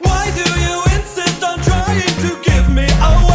Why do you insist on trying to give me away?